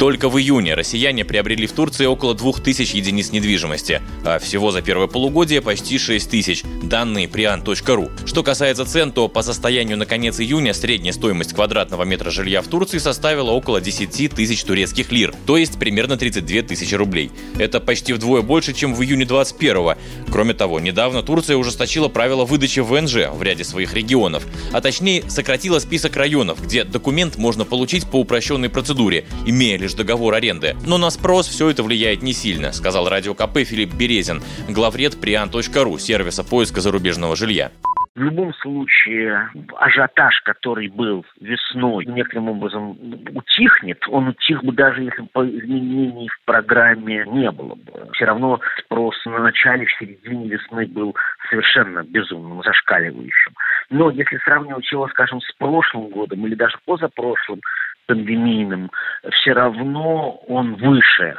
Только в июне россияне приобрели в Турции около 2000 единиц недвижимости, а всего за первое полугодие почти 6000, данные prian.ru. Что касается цен, то по состоянию на конец июня средняя стоимость квадратного метра жилья в Турции составила около 10 тысяч турецких лир, то есть примерно 32 тысячи рублей. Это почти вдвое больше, чем в июне 21-го. Кроме того, недавно Турция ужесточила правила выдачи ВНЖ в ряде своих регионов, а точнее сократила список районов, где документ можно получить по упрощенной процедуре, имея лишь договор аренды. Но на спрос все это влияет не сильно, сказал Радио КП Филипп Березин, главред prian.ru, сервиса поиска зарубежного жилья. В любом случае, ажиотаж, который был весной, некоторым образом утихнет. Он утих бы даже, если бы изменений в программе не было бы. Все равно спрос на начале, в середине весны был совершенно безумным, зашкаливающим. Но если сравнивать его, скажем, с прошлым годом или даже позапрошлым, пандемийным, все равно он выше.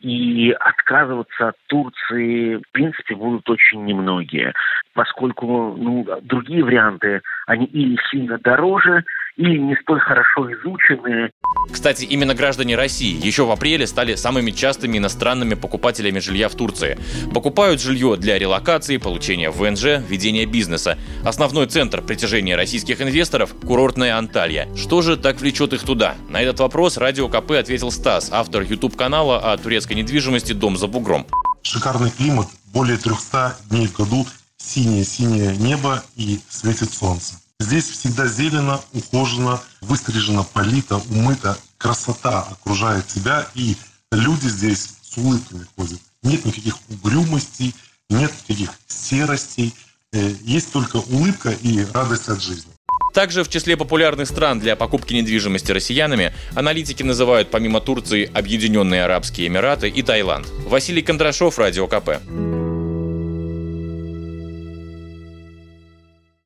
И отказываться от Турции, в принципе, будут очень немногие, поскольку другие варианты, они или сильно дороже, или не столь хорошо изученные. Кстати, именно граждане России еще в апреле стали самыми частыми иностранными покупателями жилья в Турции. Покупают жилье для релокации, получения ВНЖ, ведения бизнеса. Основной центр притяжения российских инвесторов – курортная Анталия. Что же так влечет их туда? На этот вопрос Радио КП ответил Стас, автор YouTube-канала о турецкой недвижимости «Дом за бугром». Шикарный климат, более 300 дней в году, синее-синее небо и светит солнце. Здесь всегда зелено, ухожено, выстрижено, полито, умыто. Красота окружает тебя, и люди здесь с улыбками ходят. Нет никаких угрюмостей, нет никаких серостей. Есть только улыбка и радость от жизни. Также в числе популярных стран для покупки недвижимости россиянами аналитики называют помимо Турции Объединенные Арабские Эмираты и Таиланд. Василий Кондрашов, Радио КП.